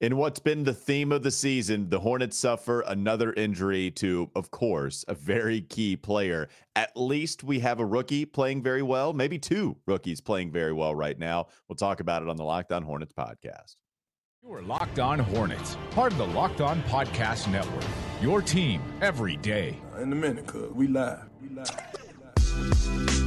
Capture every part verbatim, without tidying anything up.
In what's been the theme of the season, the Hornets suffer another injury to, of course, a very key player. At least we have a rookie playing very well, maybe two rookies playing very well right now. We'll talk about it on the Locked On Hornets podcast. You're Locked On Hornets, part of the Locked On Podcast Network. Your team every day. In a minute, cuz we live. We live. We live.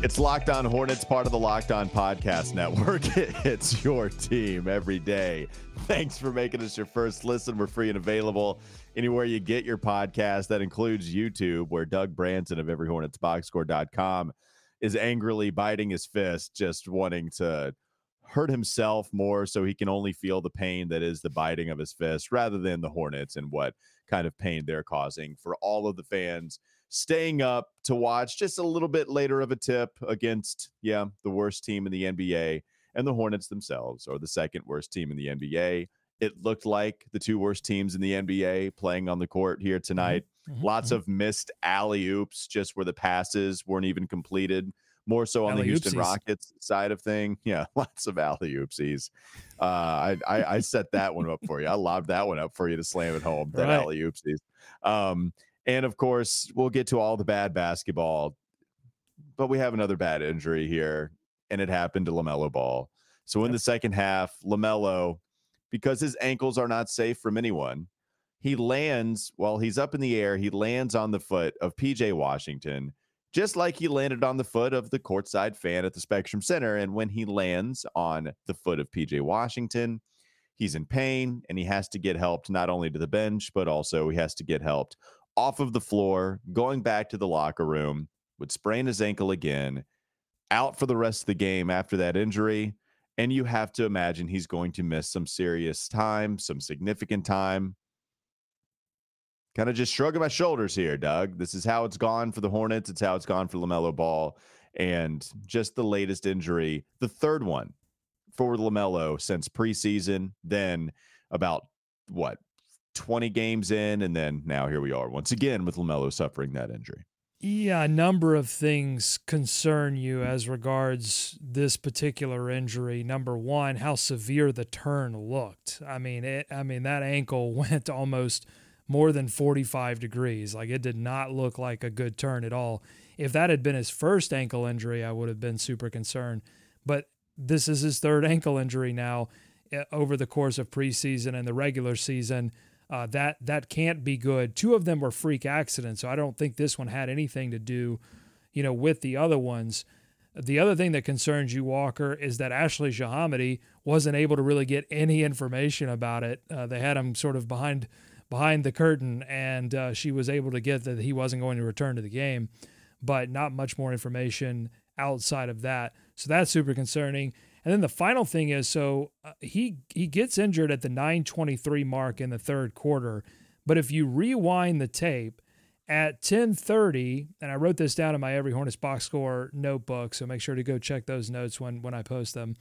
It's Locked On Hornets, part of the Locked On Podcast Network. It's your team every day. Thanks for making us your first listen. We're free and available anywhere you get your podcast. That includes YouTube, where Doug Branson of Every Hornets Box Score dot com is angrily biting his fist, just wanting to hurt himself more so he can only feel the pain that is the biting of his fist rather than the Hornets and what kind of pain they're causing for all of the fans staying up to watch just a little bit later of a tip against, yeah, the worst team in the N B A, and the Hornets themselves are the second worst team in the N B A. It looked like the two worst teams in the N B A playing on the court here tonight. Mm-hmm. Lots mm-hmm. of missed alley-oops, just where the passes weren't even completed, more so on alley-oopsies. The Houston Rockets side of thing. Yeah, lots of alley-oopsies. Uh, I, I, I set that one up for you. I lobbed that one up for you to slam it home, that right. alley-oopsies. Um, And, of course, we'll get to all the bad basketball, but we have another bad injury here, and it happened to LaMelo Ball. So in the second half, LaMelo, because his ankles are not safe from anyone, he lands, while he's up in the air, he lands on the foot of P J. Washington, just like he landed on the foot of the courtside fan at the Spectrum Center. And when he lands on the foot of P J. Washington, he's in pain, and he has to get helped not only to the bench, but also he has to get helped off of the floor, going back to the locker room, would sprain his ankle again, out for the rest of the game after that injury. And you have to imagine he's going to miss some serious time, some significant time. Kind of just shrugging my shoulders here, Doug. This is how it's gone for the Hornets. It's how it's gone for LaMelo Ball. And just the latest injury, the third one for LaMelo since preseason, then about what? twenty games in, and then now here we are once again with LaMelo suffering that injury. Yeah, a number of things concern you as regards this particular injury. Number one, how severe the turn looked. I mean, it, I mean that ankle went almost more than forty-five degrees. Like, it did not look like a good turn at all. If that had been his first ankle injury, I would have been super concerned. But this is his third ankle injury now over the course of preseason and the regular season. Uh, that that can't be good. Two of them were freak accidents, so I don't think this one had anything to do, you know, with the other ones. The other thing that concerns you, Walker, is that Ashley ShahAhmadi wasn't able to really get any information about it. Uh, they had him sort of behind behind the curtain, and uh, she was able to get that he wasn't going to return to the game, but not much more information outside of that. So that's super concerning. And then the final thing is, so uh, he he gets injured at the nine twenty-three mark in the third quarter. But if you rewind the tape at ten thirty, and I wrote this down in my Every Hornets Box Score notebook, so make sure to go check those notes when, when I post them.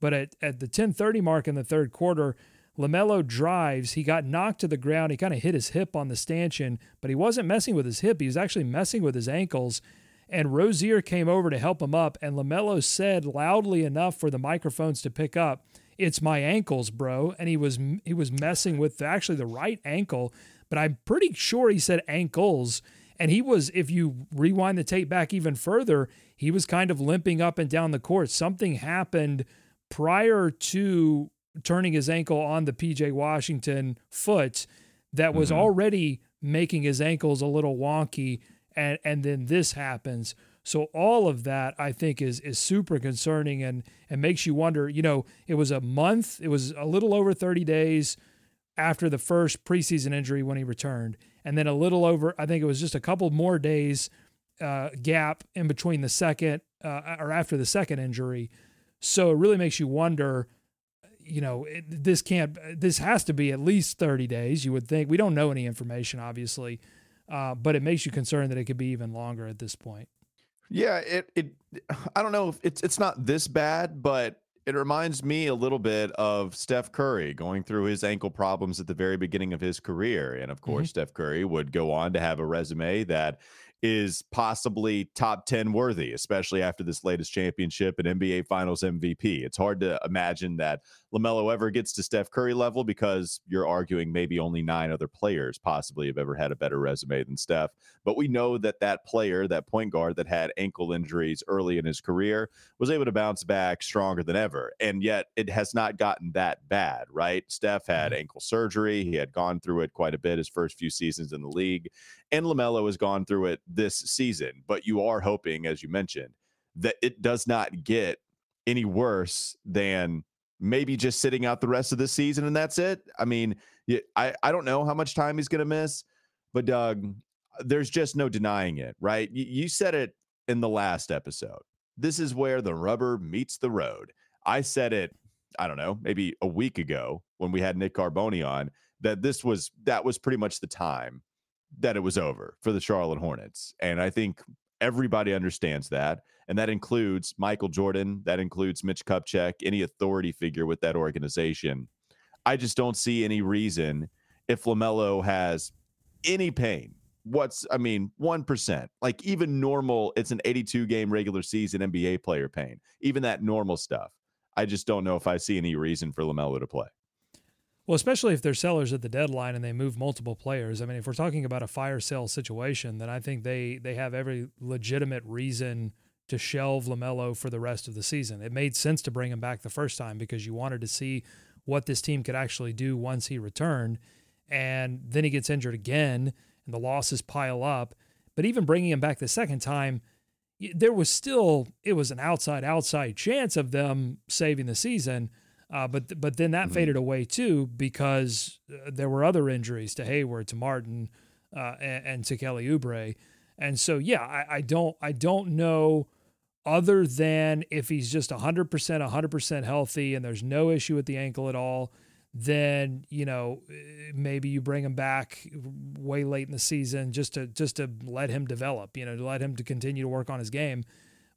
But at, at the ten thirty mark in the third quarter, LaMelo drives. He got knocked to the ground. He kind of hit his hip on the stanchion, but he wasn't messing with his hip. He was actually messing with his ankles. And Rozier came over to help him up, and LaMelo said loudly enough for the microphones to pick up, "It's my ankles, bro." And he was he was messing with the, actually the right ankle, but I'm pretty sure he said ankles. And he was, if you rewind the tape back even further, he was kind of limping up and down the court. Something happened prior to turning his ankle on the P J. Washington foot that was mm-hmm. already making his ankles a little wonky. And and then this happens. So all of that, I think, is is super concerning and, and makes you wonder, you know, it was a month, it was a little over thirty days after the first preseason injury when he returned. And then a little over, I think it was just a couple more days uh, gap in between the second uh, or after the second injury. So it really makes you wonder, you know, it, this can't, this has to be at least thirty days, you would think. We don't know any information, obviously. Uh, but it makes you concerned that it could be even longer at this point. Yeah, it. it I don't know if it's it's not this bad, but it reminds me a little bit of Steph Curry going through his ankle problems at the very beginning of his career. And of course, mm-hmm. Steph Curry would go on to have a resume that is possibly top ten worthy, especially after this latest championship and N B A Finals M V P. It's hard to imagine that LaMelo ever gets to Steph Curry level, because you're arguing maybe only nine other players possibly have ever had a better resume than Steph. But we know that that player, that point guard that had ankle injuries early in his career, was able to bounce back stronger than ever. And yet it has not gotten that bad, right? Steph had ankle surgery. He had gone through it quite a bit his first few seasons in the league. And LaMelo has gone through it this season. But you are hoping, as you mentioned, that it does not get any worse than maybe just sitting out the rest of the season and that's it. I mean, I, I don't know how much time he's going to miss, but Doug, there's just no denying it, right? You, you said it in the last episode. This is where the rubber meets the road. I said it, I don't know, maybe a week ago when we had Nick Carboni on, that this was, that was pretty much the time that it was over for the Charlotte Hornets. And I think everybody understands that. And that includes Michael Jordan. That includes Mitch Kupchak, any authority figure with that organization. I just don't see any reason, if LaMelo has any pain, what's, I mean, one percent, like even normal, it's an eighty-two game regular season N B A player pain, even that normal stuff. I just don't know if I see any reason for LaMelo to play. Well, especially if they're sellers at the deadline and they move multiple players. I mean, if we're talking about a fire sale situation, then I think they they have every legitimate reason to shelve LaMelo for the rest of the season. It made sense to bring him back the first time because you wanted to see what this team could actually do once he returned. And then he gets injured again, and the losses pile up. But even bringing him back the second time, there was still, it was an outside, outside chance of them saving the season. Uh, but but then that mm-hmm. faded away too, because uh, there were other injuries to Hayward, to Martin, uh, and, and to Kelly Oubre, and so yeah, I, I don't I don't know, other than if he's just one hundred percent healthy and there's no issue with the ankle at all, then you know maybe you bring him back way late in the season just to just to let him develop, you know, to let him to continue to work on his game.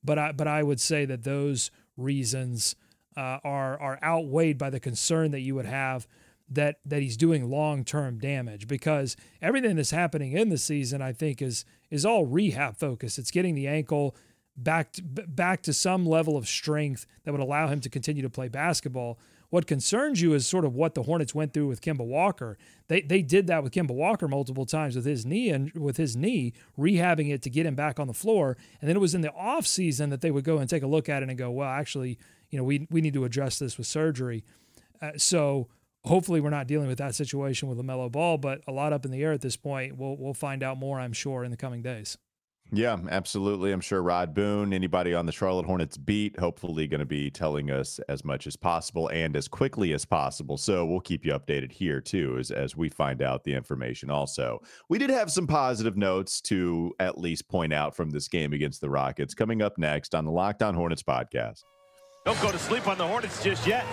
But I but I would say that those reasons Uh, are are outweighed by the concern that you would have that that he's doing long-term damage, because everything that's happening in the season, I think, is is all rehab focused. It's getting the ankle back to, back to some level of strength that would allow him to continue to play basketball. What concerns you is sort of what the Hornets went through with Kemba Walker. They they did that with Kemba Walker multiple times with his knee and with his knee, rehabbing it to get him back on the floor. And then it was in the off season that they would go and take a look at it and go, well, actually, you know, we we need to address this with surgery. Uh, so hopefully we're not dealing with that situation with LaMelo Ball, but a lot up in the air at this point. We'll we'll find out more, I'm sure, in the coming days. Yeah, absolutely. I'm sure Rod Boone, anybody on the Charlotte Hornets beat, hopefully going to be telling us as much as possible and as quickly as possible. So we'll keep you updated here too, as, as we find out the information also. We did have some positive notes to at least point out from this game against the Rockets, coming up next on the Locked On Hornets podcast. Don't go to sleep on the Hornets just yet.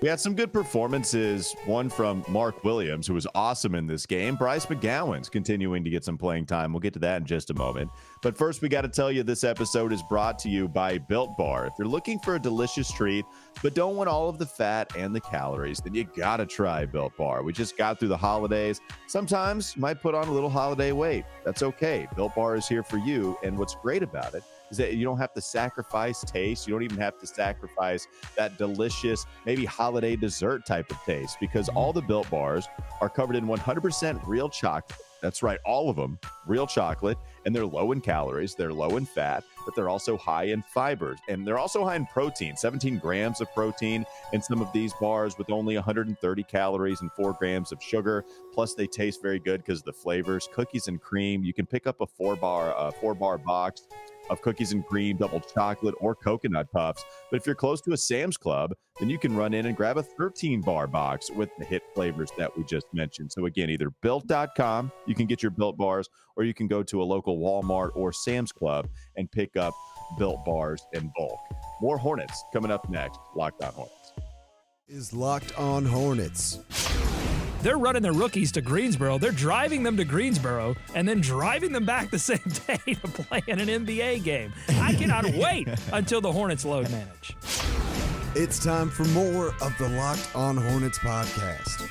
We had some good performances, one from Mark Williams, who was awesome in this game. Bryce McGowens continuing to get some playing time. We'll get to that in just a moment. But first, we got to tell you this episode is brought to you by Built Bar. If you're looking for a delicious treat, but don't want all of the fat and the calories, then you got to try Built Bar. We just got through the holidays. Sometimes you might put on a little holiday weight. That's okay. Built Bar is here for you. And what's great about it is that you don't have to sacrifice taste. You don't even have to sacrifice that delicious, maybe holiday dessert type of taste, because all the Built Bars are covered in one hundred percent real chocolate. That's right, all of them, real chocolate, and they're low in calories, they're low in fat, but they're also high in fibers, and they're also high in protein, seventeen grams of protein in some of these bars with only one hundred thirty calories and four grams of sugar. Plus, they taste very good because of the flavors, cookies and cream. You can pick up a four-bar, a four-bar box of cookies and cream, double chocolate, or coconut puffs. But if you're close to a Sam's Club, then you can run in and grab a thirteen bar box with the hit flavors that we just mentioned. So again, either built dot com, you can get your Built Bars, or you can go to a local Walmart or Sam's Club and pick up Built Bars in bulk. More Hornets coming up next. Locked On Hornets is Locked On Hornets. They're running their rookies to Greensboro. They're driving them to Greensboro and then driving them back the same day to play in an N B A game. I cannot wait until the Hornets load manage. It's time for more of the Locked On Hornets podcast.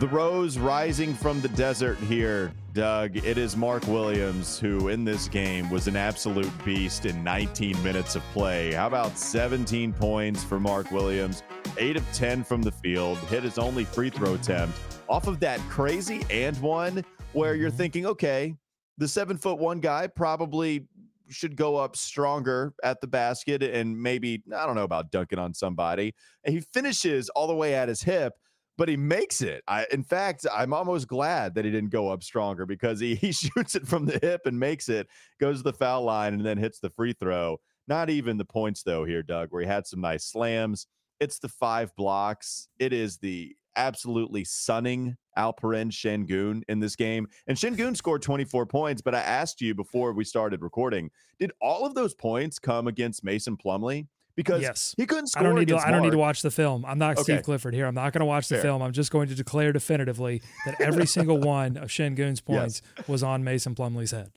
The rose rising from the desert here, Doug. It is Mark Williams, who in this game was an absolute beast in nineteen minutes of play. How about seventeen points for Mark Williams, eight of ten from the field, hit his only free throw attempt off of that crazy and one where you're thinking, okay, the seven foot one guy probably should go up stronger at the basket and maybe, I don't know about dunking on somebody. And he finishes all the way at his hip, but he makes it. I, in fact, I'm almost glad that he didn't go up stronger because he, he shoots it from the hip and makes it, goes to the foul line, and then hits the free throw. Not even the points, though, here, Doug, where he had some nice slams. It's the five blocks. It is the absolutely stunning Alperen Şengün in this game. And Şengün scored twenty-four points, but I asked you before we started recording, did all of those points come against Mason Plumlee? Because yes. he couldn't score. I don't need to. Mark. I don't need to watch the film. I'm not okay. Steve Clifford here. I'm not going to watch the Fair. film. I'm just going to declare definitively that every single one of Şengün's points yes. was on Mason Plumlee's head.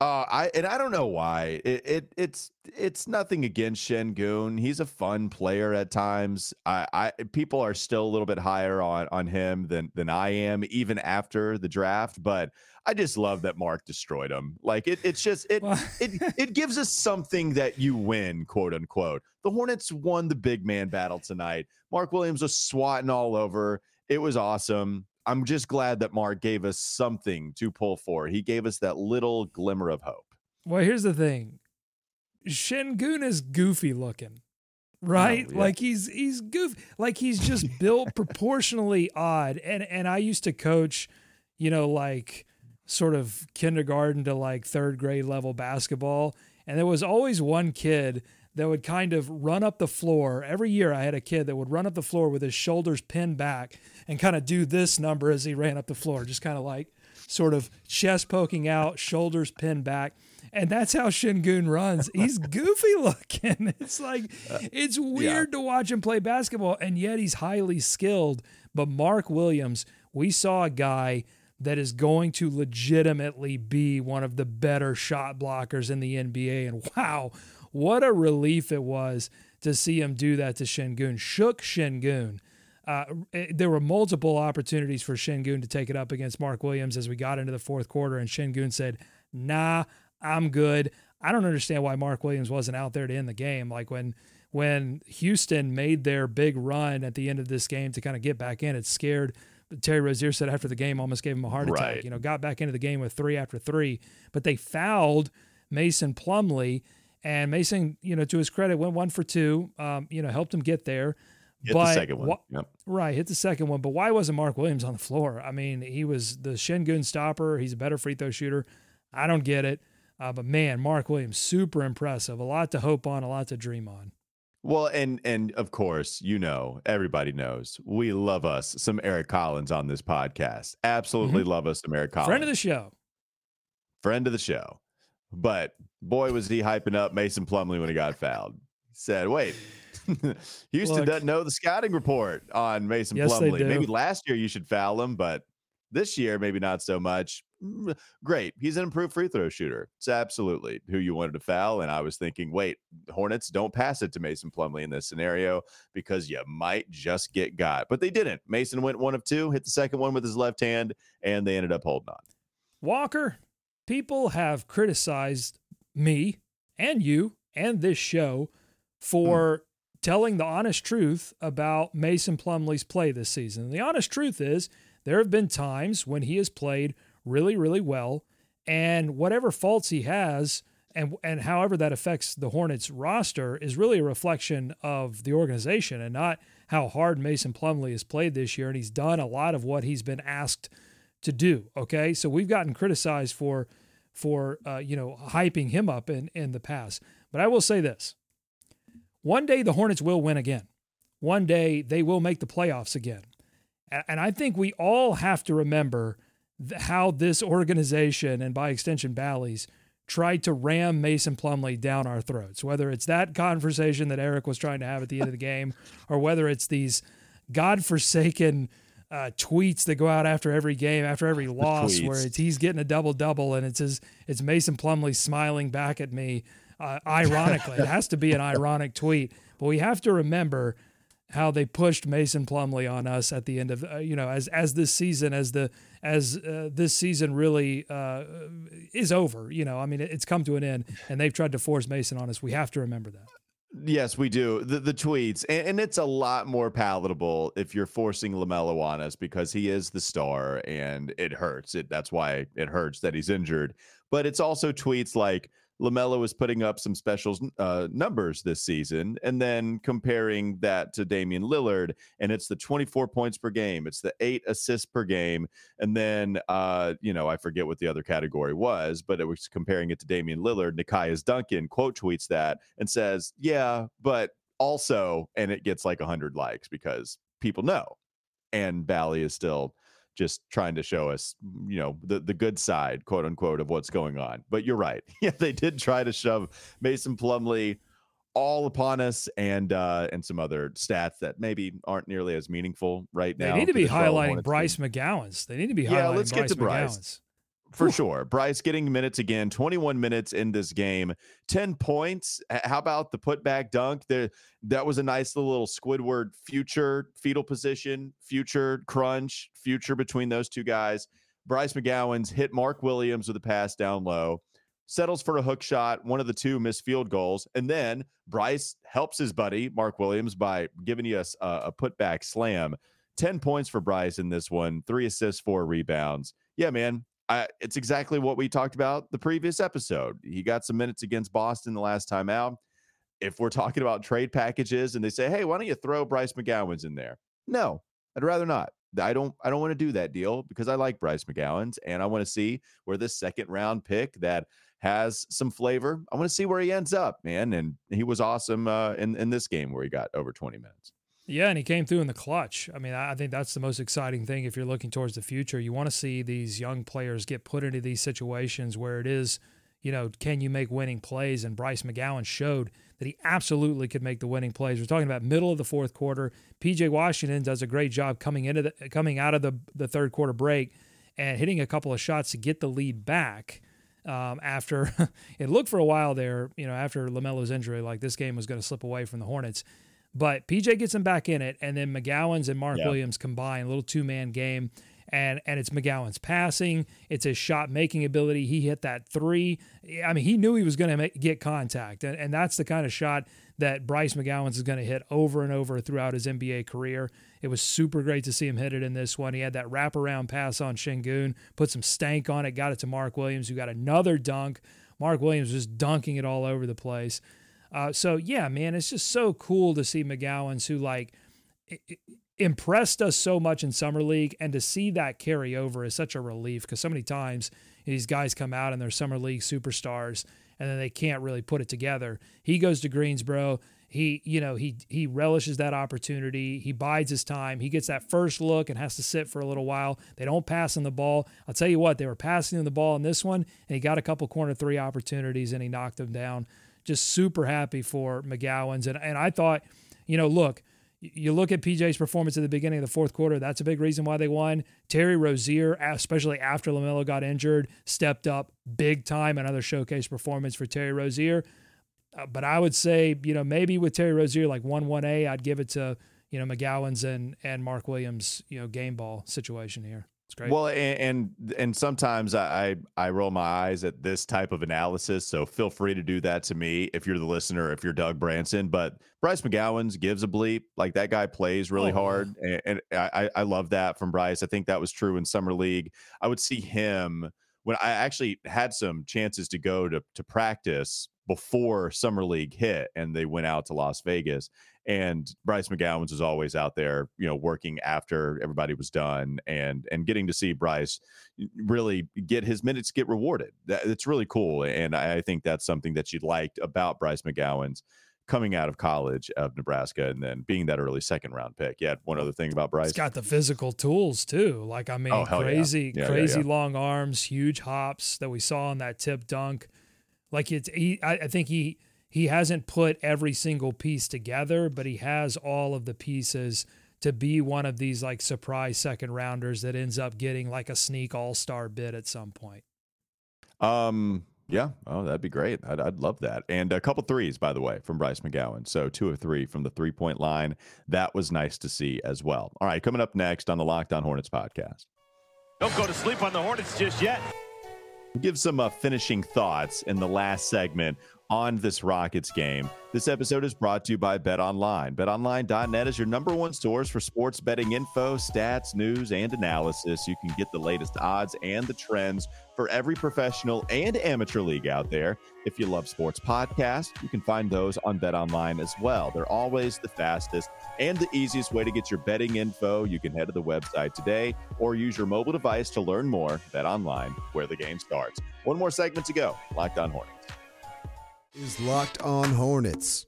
Uh, I and I don't know why. It, it it's it's nothing against Şengün. He's a fun player at times. I, I people are still a little bit higher on on him than than I am, even after the draft. But I just love that Mark destroyed him. Like it, it's just it well, it it gives us something that you win, quote unquote. The Hornets won the big man battle tonight. Mark Williams was swatting all over. It was awesome. I'm just glad that Mark gave us something to pull for. He gave us that little glimmer of hope. Well, here's the thing. Şengün is goofy looking, right? Oh, yeah. Like he's, he's goofy. Like he's just built proportionally odd. And, and I used to coach, you know, like sort of kindergarten to like third grade level basketball. And there was always one kid that would kind of run up the floor. Every year I had a kid that would run up the floor with his shoulders pinned back and kind of do this number as he ran up the floor, just kind of like sort of chest poking out, shoulders pinned back. And that's how Şengün runs. He's goofy looking. It's like, it's weird yeah. to watch him play basketball, and yet he's highly skilled. But Mark Williams, we saw a guy that is going to legitimately be one of the better shot blockers in the N B A. And wow, what a relief it was to see him do that to Şengün. Shook Şengün. Uh, there were multiple opportunities for Şengün to take it up against Mark Williams as we got into the fourth quarter, and Şengün said, nah, I'm good. I don't understand why Mark Williams wasn't out there to end the game. Like when when Houston made their big run at the end of this game to kind of get back in, it scared. Terry Rozier said after the game, almost gave him a heart attack. Right. You know, got back into the game with three after three, but they fouled Mason Plumlee. And Mason, you know, to his credit, went one for two, um, you know, helped him get there. Hit but the second one. Wh- yep. Right, hit the second one. But why wasn't Mark Williams on the floor? I mean, he was the Şengün stopper. He's a better free throw shooter. I don't get it. Uh, but, man, Mark Williams, super impressive. A lot to hope on, a lot to dream on. Well, and and of course, you know, everybody knows we love us some Eric Collins on this podcast. Absolutely mm-hmm. love us some Eric Collins. Friend of the show. Friend of the show. But boy, was he hyping up Mason Plumlee when he got fouled. He said, wait, Houston Look, doesn't know the scouting report on Mason yes, Plumlee. Maybe last year you should foul him, but this year, maybe not so much. Great. He's an improved free throw shooter. It's absolutely who you wanted to foul. And I was thinking, wait, Hornets don't pass it to Mason Plumlee in this scenario because you might just get got, but they didn't. Mason went one of two, hit the second one with his left hand, and they ended up holding on. Walker. People have criticized me and you and this show for mm. telling the honest truth about Mason Plumlee's play this season. And the honest truth is there have been times when he has played really, really well, and whatever faults he has and and however that affects the Hornets roster is really a reflection of the organization and not how hard Mason Plumlee has played this year. And he's done a lot of what he's been asked to do. Okay. So we've gotten criticized for, for, uh, you know, hyping him up in, in the past, but I will say this: one day the Hornets will win again. One day they will make the playoffs again. And I think we all have to remember how this organization and by extension Bally's tried to ram Mason Plumlee down our throats, whether it's that conversation that Eric was trying to have at the end of the game, or whether it's these godforsaken Uh, tweets that go out after every game, after every loss, where it's, he's getting a double double, and it's his, it's Mason Plumlee smiling back at me. Uh, ironically, it has to be an ironic tweet, but we have to remember how they pushed Mason Plumlee on us at the end of, uh, you know, as as this season, as the as uh, this season really uh, is over. You know, I mean, it's come to an end, and they've tried to force Mason on us. We have to remember that. Yes, we do. The the tweets, and, and it's a lot more palatable if you're forcing LaMelo on us because he is the star, and it hurts. It that's why it hurts that he's injured. But it's also tweets like, LaMelo is putting up some special uh, numbers this season, and then comparing that to Damian Lillard, and it's the twenty-four points per game. It's the eight assists per game. And then, uh, you know, I forget what the other category was, but it was comparing it to Damian Lillard. Nekias Duncan quote tweets that and says, yeah, but also, and it gets like one hundred likes because people know. And Bally is still just trying to show us, you know, the, the good side, quote unquote, of what's going on. But you're right. Yeah, they did try to shove Mason Plumlee all upon us, and uh, and some other stats that maybe aren't nearly as meaningful right now. They need to be highlighting Bryce McGowens. They need to be highlighting Bryce McGowens. Yeah, let's get to Bryce. For sure. Bryce getting minutes again, twenty-one minutes in this game, ten points. How about the putback dunk? There, that was a nice little Squidward future fetal position, future crunch, future between those two guys. Bryce McGowens hit Mark Williams with a pass down low, settles for a hook shot, one of the two missed field goals. And then Bryce helps his buddy, Mark Williams, by giving you a, a putback slam. ten points for Bryce in this one, three assists, four rebounds. Yeah, man. I, it's exactly what we talked about the previous episode. He got some minutes against Boston the last time out. If we're talking about trade packages and they say, hey, why don't you throw Bryce McGowens in there? No, I'd rather not. I don't I don't want to do that deal because I like Bryce McGowens, and I want to see where this second round pick that has some flavor, I want to see where he ends up, man. And he was awesome uh, in, in this game where he got over twenty minutes. Yeah, and he came through in the clutch. I mean, I think that's the most exciting thing if you're looking towards the future. You want to see these young players get put into these situations where it is, you know, can you make winning plays? And Bryce McGowan showed that he absolutely could make the winning plays. We're talking about middle of the fourth quarter. P J. Washington does a great job coming into the, coming out of the, the third quarter break and hitting a couple of shots to get the lead back. Um, after it looked for a while there, you know, after LaMelo's injury, like this game was going to slip away from the Hornets. But P J gets him back in it, and then McGowens and Mark yeah. Williams combine, a little two-man game, and and it's McGowens passing. It's his shot-making ability. He hit that three. I mean, he knew he was going to get contact, and, and that's the kind of shot that Bryce McGowens is going to hit over and over throughout his N B A career. It was super great to see him hit it in this one. He had that wraparound pass on Şengün, put some stank on it, got it to Mark Williams, who got another dunk. Mark Williams was dunking it all over the place. Uh, so, yeah, man, it's just so cool to see McGowens, who, like, it, it impressed us so much in Summer League, and to see that carry over is such a relief because so many times these guys come out and they're Summer League superstars and then they can't really put it together. He goes to Greensboro. He, you know, he he relishes that opportunity. He bides his time. He gets that first look and has to sit for a little while. They don't pass on the ball. I'll tell you what, they were passing on the ball in this one, and he got a couple corner three opportunities, and he knocked them down. Just super happy for McGowens. And, and I thought, you know, look, you look at P J's performance at the beginning of the fourth quarter. That's a big reason why they won. Terry Rozier, especially after LaMelo got injured, stepped up big time. Another showcase performance for Terry Rozier. Uh, but I would say, you know, maybe with Terry Rozier, like one one A, I'd give it to, you know, McGowens and, and Mark Williams, you know, game ball situation here. It's great. Well, and, and and sometimes I I roll my eyes at this type of analysis, so feel free to do that to me if you're the listener, if you're Doug Branson. But Bryce McGowens gives a bleep. Like, that guy plays really oh. hard, and, and I I love that from Bryce. I think that was true in Summer League. I would see him when I actually had some chances to go to to practice before Summer League hit, and they went out to Las Vegas. And Bryce McGowens was always out there, you know, working after everybody was done, and and getting to see Bryce really get his minutes get rewarded. That, it's really cool. And I, I think that's something that you liked about Bryce McGowens coming out of college of Nebraska and then being that early second round pick. Yeah. One other thing about Bryce. He's got the physical tools too. Like, I mean, oh, crazy, yeah. Yeah, crazy yeah, yeah. long arms, huge hops that we saw on that tip dunk. Like, it's, he, I, I think he, He hasn't put every single piece together, but he has all of the pieces to be one of these, like, surprise second rounders that ends up getting like a sneak all-star bid at some point. Um, Yeah. Oh, that'd be great. I'd, I'd love that. And a couple threes, by the way, from Bryce McGowan. So two of three from the three-point line. That was nice to see as well. All right, coming up next on the Locked On Hornets podcast. Don't go to sleep on the Hornets just yet. Give some uh, finishing thoughts in the last segment on this Rockets game. This episode is brought to you by BetOnline. bet online dot net is your number one source for sports betting info, stats, news, and analysis. You can get the latest odds and the trends for every professional and amateur league out there. If you love sports podcasts, you can find those on BetOnline as well. They're always the fastest and the easiest way to get your betting info. You can head to the website today or use your mobile device to learn more. BetOnline, where the game starts. One more segment to go. Locked On Hornets is Locked On Hornets.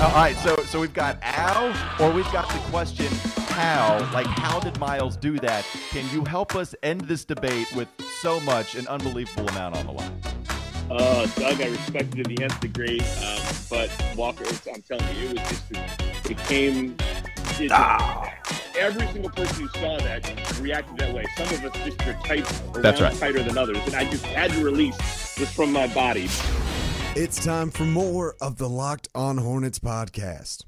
All right, so so we've got Al, or we've got the question, how? Like, how did Miles do that? Can you help us end this debate with so much, an unbelievable amount on the line? Uh, Doug, I respect it to the nth degree, um, but Walker, I'm telling you, it was just, it became, it, ah. every single person who saw that reacted that way. Some of us just were tight, around That's right. tighter than others, and I just had to release this from my body. It's time for more of the Locked On Hornets podcast.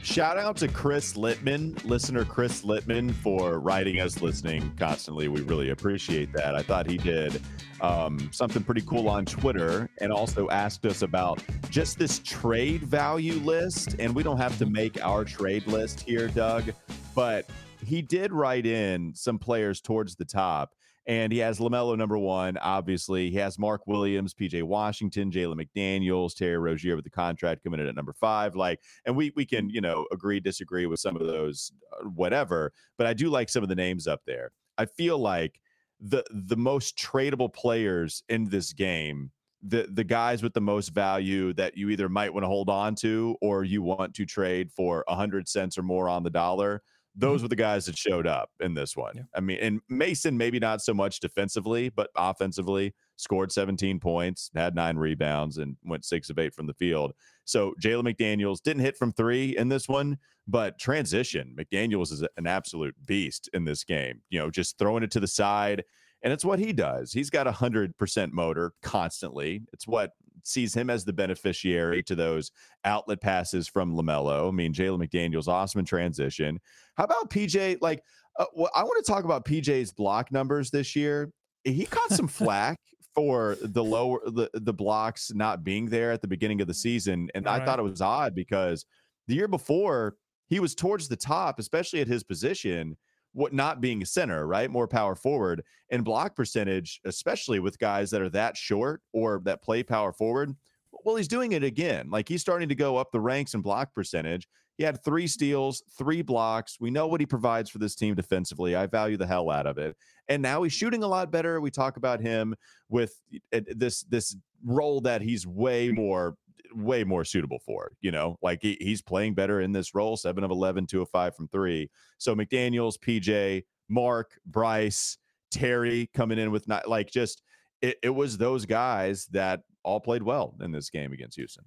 Shout out to Chris Littman, listener Chris Littman, for writing us, listening constantly. We really appreciate that. I thought he did um, something pretty cool on Twitter and also asked us about just this trade value list. And we don't have to make our trade list here, Doug, but he did write in some players towards the top. And he has LaMelo number one, obviously. He has Mark Williams, P J. Washington, Jalen McDaniels, Terry Rozier with the contract committed at number five. Like, and we we can, you know, agree, disagree with some of those, whatever. But I do like some of the names up there. I feel like the the most tradable players in this game, the the guys with the most value that you either might want to hold on to or you want to trade for one hundred cents or more on the dollar, those were the guys that showed up in this one. Yeah. I mean, and Mason, maybe not so much defensively, but offensively, scored seventeen points, had nine rebounds, and went six of eight from the field. So Jalen McDaniels didn't hit from three in this one, but transition, McDaniels is an absolute beast in this game. You know, just throwing it to the side, and it's what he does. He's got one hundred percent motor constantly. It's what sees him as the beneficiary to those outlet passes from LaMelo. I mean, Jalen McDaniels, awesome in transition. How about P J? Like, uh, well, I want to talk about P J's block numbers this year. He caught some flack for the lower the, the blocks not being there at the beginning of the season, and All I right. thought it was odd because the year before he was towards the top, especially at his position. What not being a center, right? More power forward and block percentage, especially with guys that are that short or that play power forward. Well, he's doing it again. Like, he's starting to go up the ranks in block percentage. He had three steals, three blocks. We know what he provides for this team defensively. I value the hell out of it. And now he's shooting a lot better. We talk about him with this, this role that he's way more, way more suitable for, you know, like he, he's playing better in this role, seven of eleven, two of five from three. So McDaniels, P J, Mark, Bryce, Terry coming in with not like just, it, it was those guys that all played well in this game against Houston.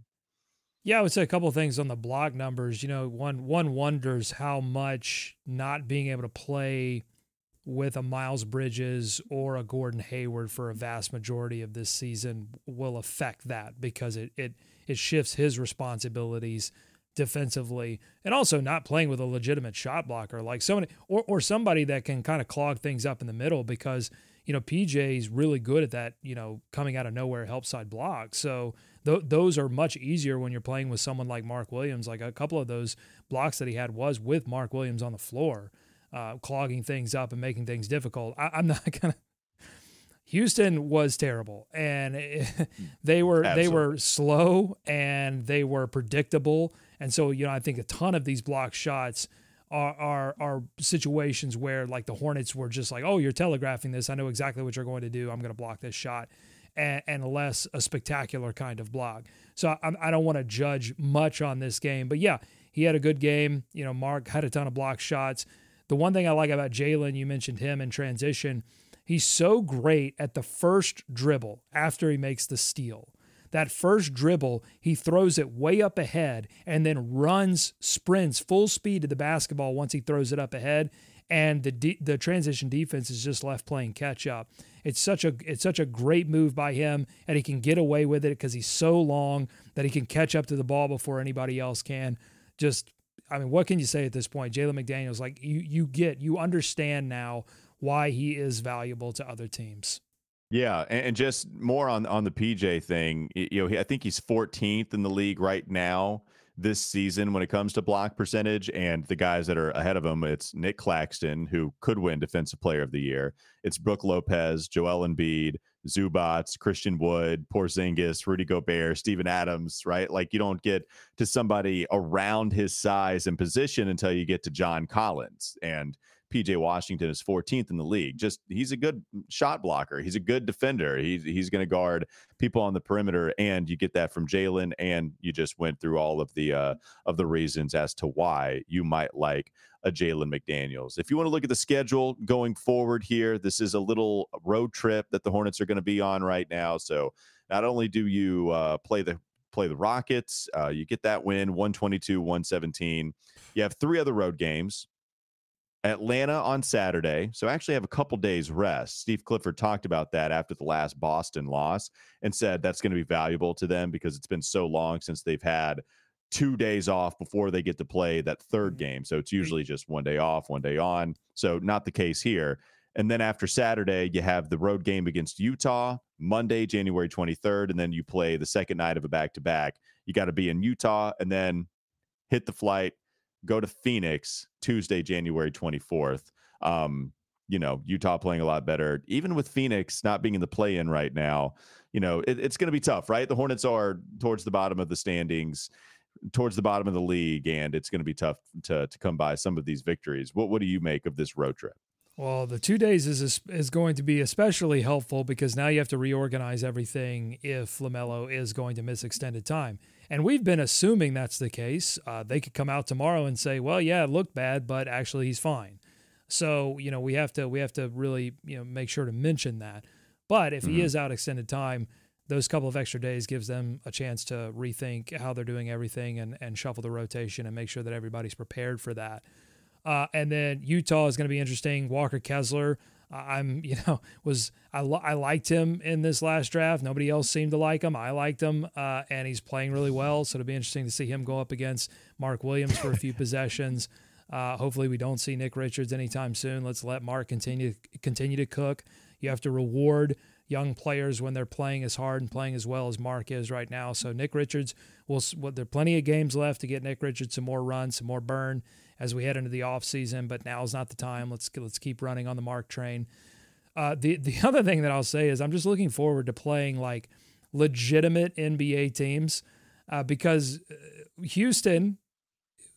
Yeah, I would say a couple of things on the block numbers. You know, one, one wonders how much not being able to play with a Miles Bridges or a Gordon Hayward for a vast majority of this season will affect that, because it, it, it shifts his responsibilities defensively, and also not playing with a legitimate shot blocker, like somebody or, or somebody that can kind of clog things up in the middle, because, you know, P J's really good at that, you know, coming out of nowhere help side block. So th- those are much easier when you're playing with someone like Mark Williams. Like, a couple of those blocks that he had was with Mark Williams on the floor, uh, clogging things up and making things difficult. I- I'm not going to, Houston was terrible, and it, they were Absolutely. they were slow and they were predictable, and so, you know, I think a ton of these block shots are are are situations where, like, the Hornets were just like, oh, you're telegraphing this. I know exactly what you're going to do. I'm going to block this shot, and, and less a spectacular kind of block. So I, I don't want to judge much on this game, but yeah, he had a good game. You know, Mark had a ton of block shots. The one thing I like about Jalen, you mentioned him in transition. He's so great at the first dribble after he makes the steal. That first dribble, he throws it way up ahead and then runs, sprints full speed to the basketball once he throws it up ahead. and the de- the transition defense is just left playing catch up. It's such a it's such a great move by him, and he can get away with it because he's so long that he can catch up to the ball before anybody else can. Just, I mean, what can you say at this point? Jalen McDaniels, like you you get you understand now why he is valuable to other teams. Yeah, and just more on, on the P J thing, you know, I think he's fourteenth in the league right now this season when it comes to block percentage, and the guys that are ahead of him, it's Nick Claxton, who could win Defensive Player of the Year. It's Brooke Lopez, Joel Embiid, Zubats, Christian Wood, Porzingis, Rudy Gobert, Steven Adams, right? Like, you don't get to somebody around his size and position until you get to John Collins, and P J. Washington is fourteenth in the league. Just, he's a good shot blocker. He's a good defender. He's, he's going to guard people on the perimeter, and you get that from Jalen, and you just went through all of the uh, of the reasons as to why you might like a Jalen McDaniels. If you want to look at the schedule going forward here, this is a little road trip that the Hornets are going to be on right now. So not only do you uh, play the play the Rockets, uh, you get that win, one twenty-two, one seventeen. You have three other road games. Atlanta on Saturday, so actually have a couple days rest. Steve Clifford talked about that after the last Boston loss and said that's going to be valuable to them because it's been so long since they've had two days off before they get to play that third game. So it's usually just one day off, one day on. So not the case here. And then after Saturday, you have the road game against Utah, Monday, January twenty-third, and then you play the second night of a back-to-back. You got to be in Utah and then hit the flight, go to Phoenix Tuesday, January twenty-fourth. Um, you know, Utah playing a lot better, even with Phoenix not being in the play-in right now. You know, it, it's going to be tough, right? The Hornets are towards the bottom of the standings, towards the bottom of the league, and it's going to be tough to to come by some of these victories. What what do you make of this road trip? Well, the two days is is going to be especially helpful because now you have to reorganize everything if LaMelo is going to miss extended time. And we've been assuming that's the case. Uh, they could come out tomorrow and say, well, yeah, it looked bad, but actually he's fine. So, you know, we have to we have to really, you know, make sure to mention that. But if mm-hmm. he is out extended time, those couple of extra days gives them a chance to rethink how they're doing everything and, and shuffle the rotation and make sure that everybody's prepared for that. Uh, and then Utah is going to be interesting. Walker Kessler, I'm, you know, was I, li- I liked him in this last draft. Nobody else seemed to like him. I liked him, uh, and he's playing really well. So it'll be interesting to see him go up against Mark Williams for a few possessions. Uh, hopefully, we don't see Nick Richards anytime soon. Let's let Mark continue continue to cook. You have to reward young players when they're playing as hard and playing as well as Mark is right now. So Nick Richards will. Well, there are plenty of games left to get Nick Richards some more runs, some more burn as we head into the offseason, but now's not the time. Let's let's keep running on the Mark train. Uh, the, the other thing that I'll say is I'm just looking forward to playing like legitimate N B A teams uh, because Houston,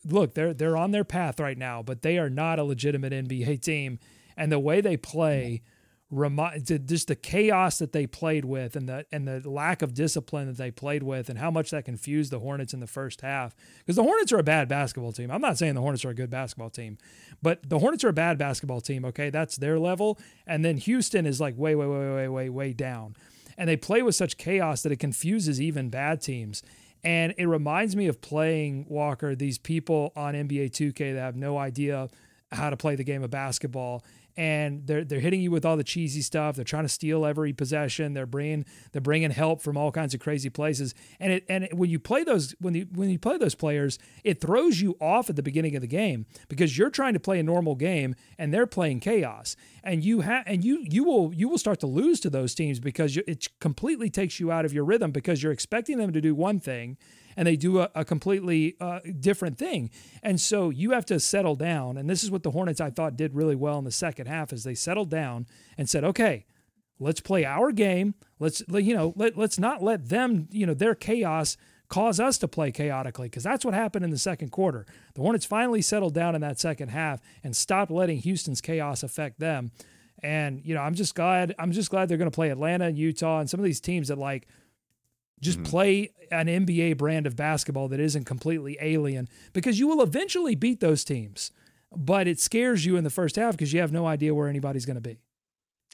look, they're they're on their path right now, but they are not a legitimate N B A team. And the way they play, remi- just the chaos that they played with and the and the lack of discipline that they played with and how much that confused the Hornets in the first half. Because the Hornets are a bad basketball team. I'm not saying the Hornets are a good basketball team, but the Hornets are a bad basketball team, okay? That's their level. And then Houston is like way, way, way, way, way, way down. And they play with such chaos that it confuses even bad teams. And it reminds me of playing, Walker, these people on N B A two K that have no idea how to play the game of basketball. And they're they're hitting you with all the cheesy stuff. They're trying to steal every possession. They're bringing they're bringing help from all kinds of crazy places. And it and it, when you play those when you when you play those players, it throws you off at the beginning of the game because you're trying to play a normal game and they're playing chaos. And you ha- and you you will you will start to lose to those teams because you, it completely takes you out of your rhythm because you're expecting them to do one thing and they do a, a completely uh, different thing. And so you have to settle down. And this is what the Hornets, I thought, did really well in the second half is they settled down and said, okay, let's play our game. Let's, you know, let, let's not let them, you know, their chaos cause us to play chaotically because that's what happened in the second quarter. The Hornets finally settled down in that second half and stopped letting Houston's chaos affect them. And, you know, I'm just glad, I'm just glad they're going to play Atlanta and Utah and some of these teams that like, just play an N B A brand of basketball that isn't completely alien because you will eventually beat those teams, but it scares you in the first half because you have no idea where anybody's going to be.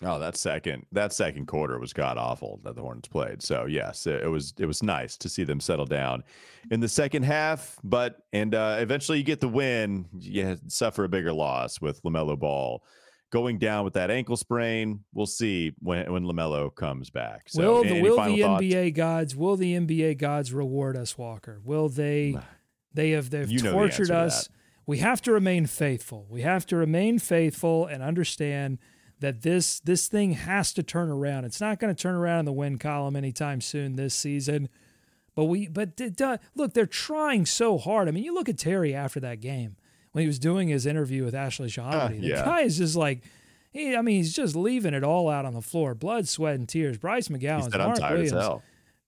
Oh, that second that second quarter was god awful that the Hornets played. So yes, it, it was it was nice to see them settle down in the second half. But and uh, eventually you get the win. You suffer a bigger loss with LaMelo Ball going down with that ankle sprain. We'll see when when LaMelo comes back. So, will the, will the N B A gods? Will the N B A gods reward us, Walker? Will they? They have they've you tortured the us. To we have to remain faithful. We have to remain faithful and understand that this this thing has to turn around. It's not going to turn around in the win column anytime soon this season. But we but it does, look, they're trying so hard. I mean, you look at Terry after that game when he was doing his interview with Ashley ShahAhmadi. Uh, the yeah. guy is just like, he, I mean, he's just leaving it all out on the floor. Blood, sweat, and tears. Bryce McGowens, said, Mark Williams. As hell.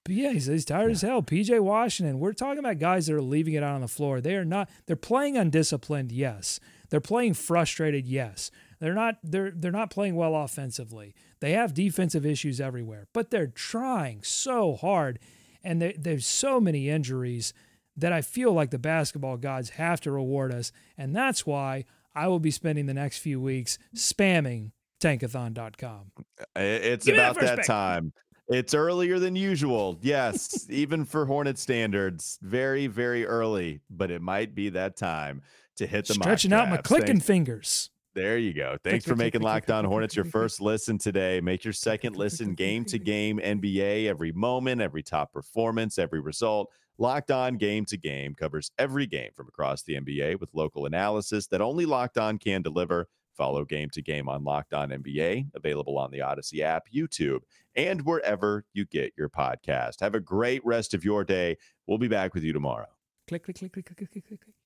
But yeah, he's, he's tired yeah. as hell. P J. Washington. We're talking about guys that are leaving it out on the floor. They are not. They're playing undisciplined, yes. They're playing frustrated, yes. They're not they're they're not playing well offensively. They have defensive issues everywhere, but they're trying so hard, and they, there's so many injuries that I feel like the basketball gods have to reward us, and that's why I will be spending the next few weeks spamming tankathon dot com. It's about that time. It's earlier than usual. Yes, even for Hornet standards, very, very early, but it might be that time to hit the mock draft. Stretching out my clicking fingers. There you go. Thanks for making Locked On Hornets your first listen today. Make your second listen game to game N B A. Every moment, every top performance, every result. Locked On Game to Game covers every game from across the N B A with local analysis that only Locked On can deliver. Follow Game to Game on Locked On N B A, available on the Odyssey app, YouTube, and wherever you get your podcast. Have a great rest of your day. We'll be back with you tomorrow. Click, click, click, click, click, click, click.